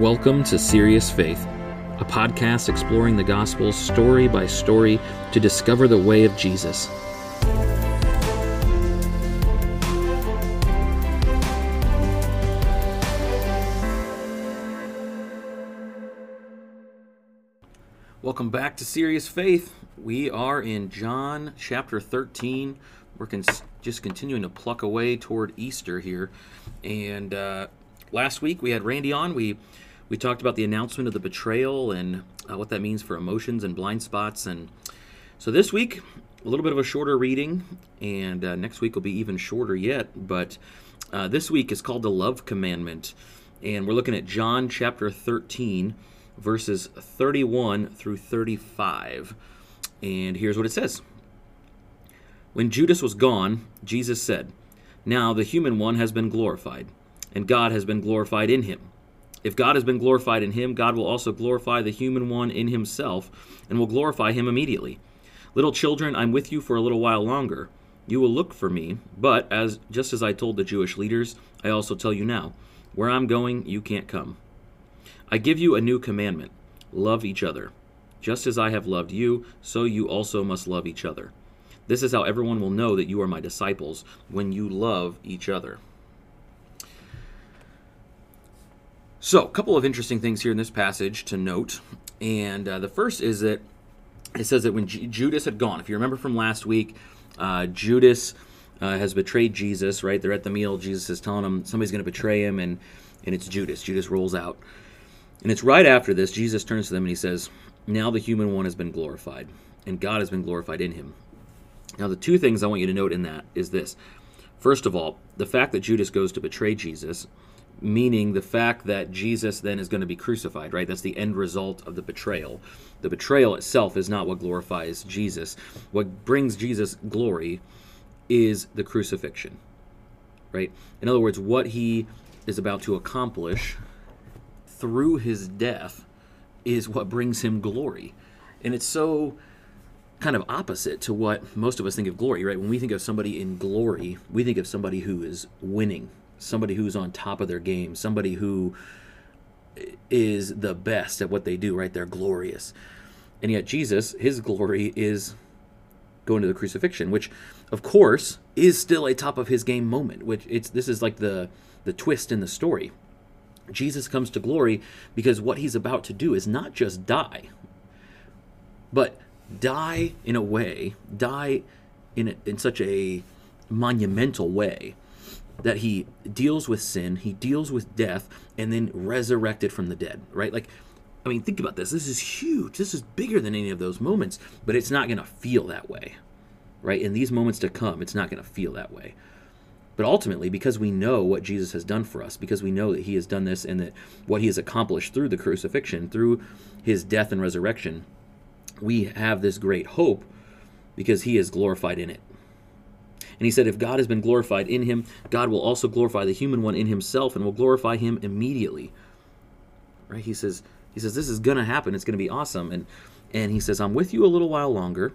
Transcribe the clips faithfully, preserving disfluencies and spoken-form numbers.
Welcome to Serious Faith, a podcast exploring the gospel story by story to discover the way of Jesus. Welcome back to Serious Faith. We are in John chapter thirteen. We're con- just continuing to pluck away toward Easter here. And uh, last week we had Randy on. We we talked about the announcement of the betrayal and uh, what that means for emotions and blind spots. And so this week, a little bit of a shorter reading. And uh, next week will be even shorter yet. But uh, this week is called the Love Commandment. And we're looking at John chapter thirteen. Verses thirty-one through thirty-five. And here's what it says. When Judas was gone, Jesus said, "Now the human one has been glorified, and God has been glorified in him. If God has been glorified in him, God will also glorify the human one in himself, and will glorify him immediately. Little children, I'm with you for a little while longer. You will look for me, but as just as I told the Jewish leaders, I also tell you now, where I'm going, you can't come. I give you a new commandment, love each other. Just as I have loved you, so you also must love each other. This is how everyone will know that you are my disciples, when you love each other." So, a couple of interesting things here in this passage to note. And uh, the first is that it says that when J- Judas had gone, if you remember from last week, uh, Judas uh, has betrayed Jesus, right? They're at the meal, Jesus is telling them somebody's going to betray him, and, and it's Judas. Judas rolls out. And it's right after this, Jesus turns to them and he says, "Now the human one has been glorified, and God has been glorified in him." Now the two things I want you to note in that is this. First of all, the fact that Judas goes to betray Jesus, meaning the fact that Jesus then is going to be crucified, right? That's the end result of the betrayal. The betrayal itself is not what glorifies Jesus. What brings Jesus glory is the crucifixion, right? In other words, what he is about to accomplish through his death is what brings him glory. And it's so kind of opposite to what most of us think of glory, right? When we think of somebody in glory, we think of somebody who is winning, somebody who's on top of their game, somebody who is the best at what they do, right? They're glorious. And yet Jesus, his glory is going to the crucifixion, which of course is still a top of his game moment, which it's this is like the the twist in the story. Jesus comes to glory because what he's about to do is not just die, but die in a way, die in a, in such a monumental way that he deals with sin, he deals with death, and then resurrected from the dead, right? Like, I mean, think about this. This is huge. This is bigger than any of those moments, but it's not going to feel that way, right? In these moments to come, it's not going to feel that way. But ultimately, because we know what Jesus has done for us, because we know that he has done this and that what he has accomplished through the crucifixion, through his death and resurrection, we have this great hope because he is glorified in it. And he said, if God has been glorified in him, God will also glorify the human one in himself and will glorify him immediately. Right? He says, he says this is going to happen. It's going to be awesome. And, and he says, I'm with you a little while longer.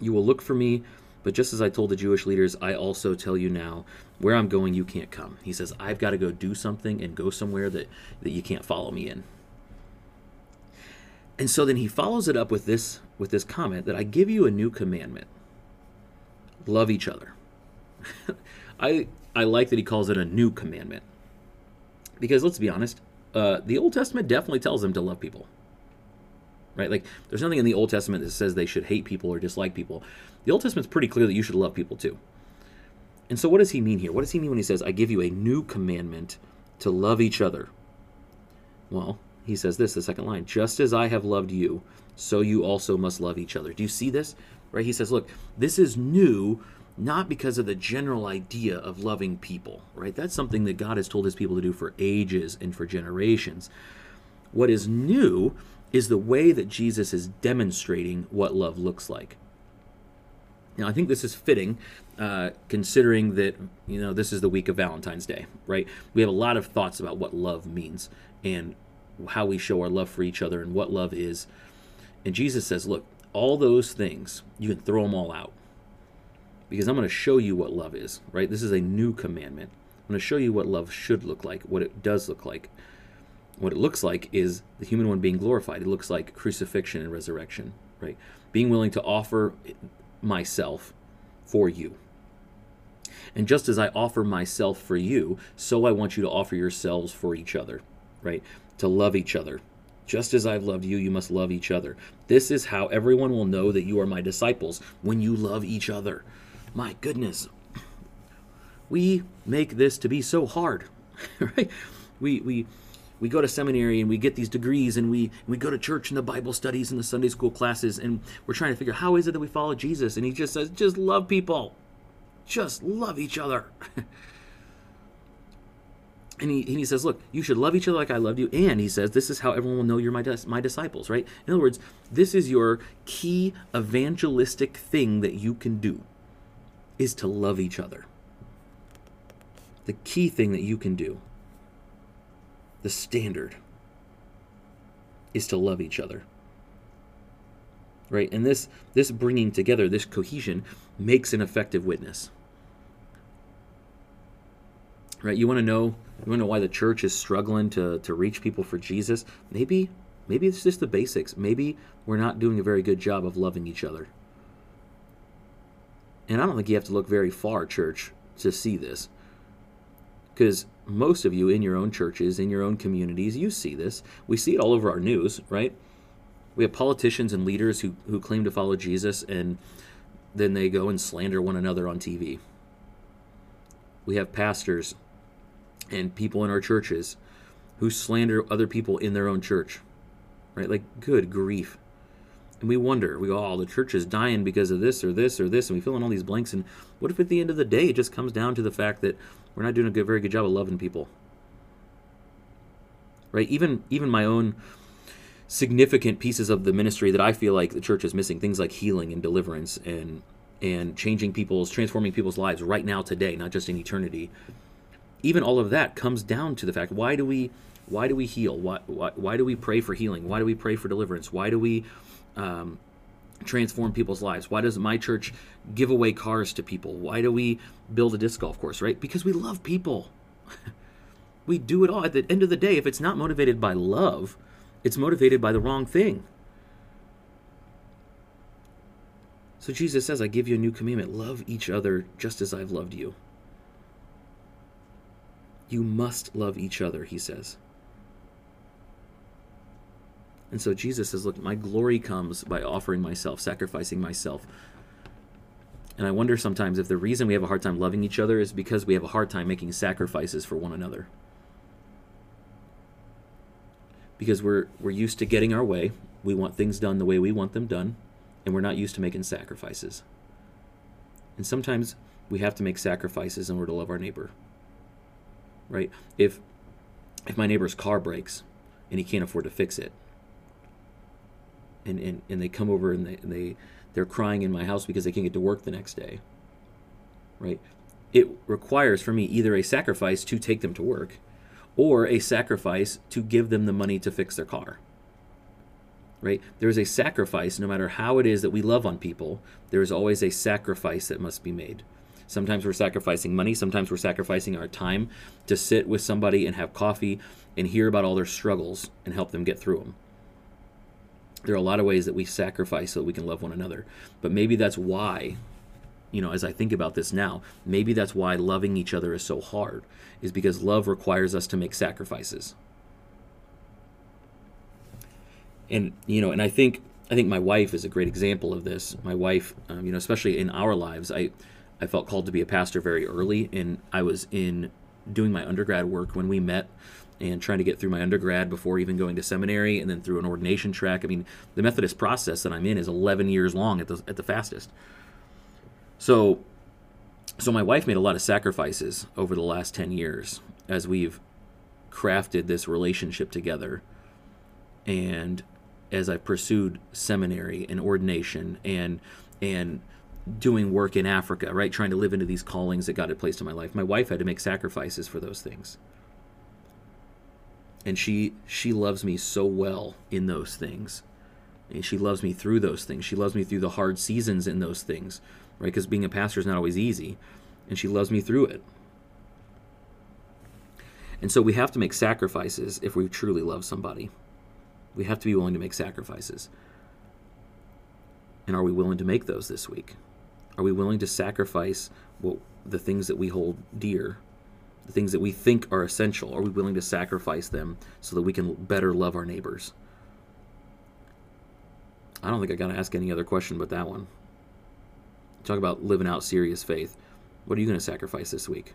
You will look for me. But just as I told the Jewish leaders, I also tell you now, where I'm going, you can't come. He says, I've got to go do something and go somewhere that, that you can't follow me in. And so then he follows it up with this, with this comment that I give you a new commandment. Love each other. I I like that he calls it a new commandment. Because let's be honest, uh, the Old Testament definitely tells them to love people. Right? Like, there's nothing in the Old Testament that says they should hate people or dislike people. The Old Testament's pretty clear that you should love people too. And so what does he mean here? What does he mean when he says, I give you a new commandment to love each other? Well, he says this, the second line, just as I have loved you, so you also must love each other. Do you see this? Right? He says, look, this is new, not because of the general idea of loving people, right? That's something that God has told his people to do for ages and for generations. What is new is the way that Jesus is demonstrating what love looks like. Now, I think this is fitting, uh, considering that, you know, this is the week of Valentine's Day, right? We have a lot of thoughts about what love means and how we show our love for each other and what love is. And Jesus says, look, all those things, you can throw them all out because I'm going to show you what love is, right? This is a new commandment. I'm going to show you what love should look like, what it does look like. what it looks like is the human one being glorified. It looks like crucifixion and resurrection, right? Being willing to offer myself for you. And just as I offer myself for you, so I want you to offer yourselves for each other, right? To love each other. Just as I've loved you, you must love each other. This is how everyone will know that you are my disciples, when you love each other. My goodness. We make this to be so hard, right? We we we go to seminary and we get these degrees and we we go to church and the Bible studies and the Sunday school classes, and we're trying to figure out how is it that we follow Jesus, and he just says, just love people. Just love each other. And he, and he says, look, you should love each other like I loved you. And he says, this is how everyone will know you're my dis- my disciples, right? In other words, this is your key evangelistic thing that you can do, is to love each other. The key thing that you can do, the standard, is to love each other, right? And this this bringing together, this cohesion, makes an effective witness, right? You want to know, you want to know why the church is struggling to, to reach people for Jesus? Maybe, maybe it's just the basics. Maybe we're not doing a very good job of loving each other. And I don't think you have to look very far, church, to see this. Because most of you in your own churches, in your own communities, you see this. We see it all over our news, right? We have politicians and leaders who, who claim to follow Jesus, and then they go and slander one another on T V. We have pastors and people in our churches who slander other people in their own church, right? Like, good grief. And we wonder, we go, oh, the church is dying because of this or this or this, and we fill in all these blanks. And what if at the end of the day it just comes down to the fact that we're not doing a good, very good job of loving people, right? Even even my own significant pieces of the ministry that I feel like the church is missing, things like healing and deliverance and and changing people's, transforming people's lives right now, today, not just in eternity. Even all of that comes down to the fact, why do we, why do we heal? Why, why, why do we pray for healing? Why do we pray for deliverance? Why do we Um, transform people's lives? Why does my church give away cars to people? Why do we build a disc golf course, right? Because we love people. We do it all. At the end of the day, if it's not motivated by love, it's motivated by the wrong thing. So Jesus says, I give you a new commandment. Love each other just as I've loved you. You must love each other, he says. And so Jesus says, look, my glory comes by offering myself, sacrificing myself. And I wonder sometimes if the reason we have a hard time loving each other is because we have a hard time making sacrifices for one another. Because we're we're used to getting our way. We want things done the way we want them done. And we're not used to making sacrifices. And sometimes we have to make sacrifices in order to love our neighbor, right? If, if my neighbor's car breaks and he can't afford to fix it, And, and, and they come over and, they, and they, they're crying in my house because they can't get to work the next day, right? It requires for me either a sacrifice to take them to work or a sacrifice to give them the money to fix their car, right? There is a sacrifice. No matter how it is that we love on people, there is always a sacrifice that must be made. Sometimes we're sacrificing money. Sometimes we're sacrificing our time to sit with somebody and have coffee and hear about all their struggles and help them get through them. There are a lot of ways that we sacrifice so that we can love one another. But maybe that's why, you know, as I think about this now, maybe that's why loving each other is so hard, is because love requires us to make sacrifices. And, you know, and I think I think my wife is a great example of this. My wife, um, you know, especially in our lives, I, I felt called to be a pastor very early, and I was in doing my undergrad work when we met, and trying to get through my undergrad before even going to seminary, and then through an ordination track. I mean, the Methodist process that I'm in is eleven years long at the at the fastest. So, so my wife made a lot of sacrifices over the last ten years as we've crafted this relationship together, and as I pursued seminary and ordination and and doing work in Africa, right, trying to live into these callings that God had placed in my life. My wife had to make sacrifices for those things. And she she loves me so well in those things. And she loves me through those things. She loves me through the hard seasons in those things, right? Because being a pastor is not always easy. And she loves me through it. And so we have to make sacrifices if we truly love somebody. We have to be willing to make sacrifices. And are we willing to make those this week? Are we willing to sacrifice what, the things that we hold dear, the things that we think are essential? Are we willing to sacrifice them so that we can better love our neighbors? I don't think I got to ask any other question but that one. Talk about living out serious faith. What are you going to sacrifice this week?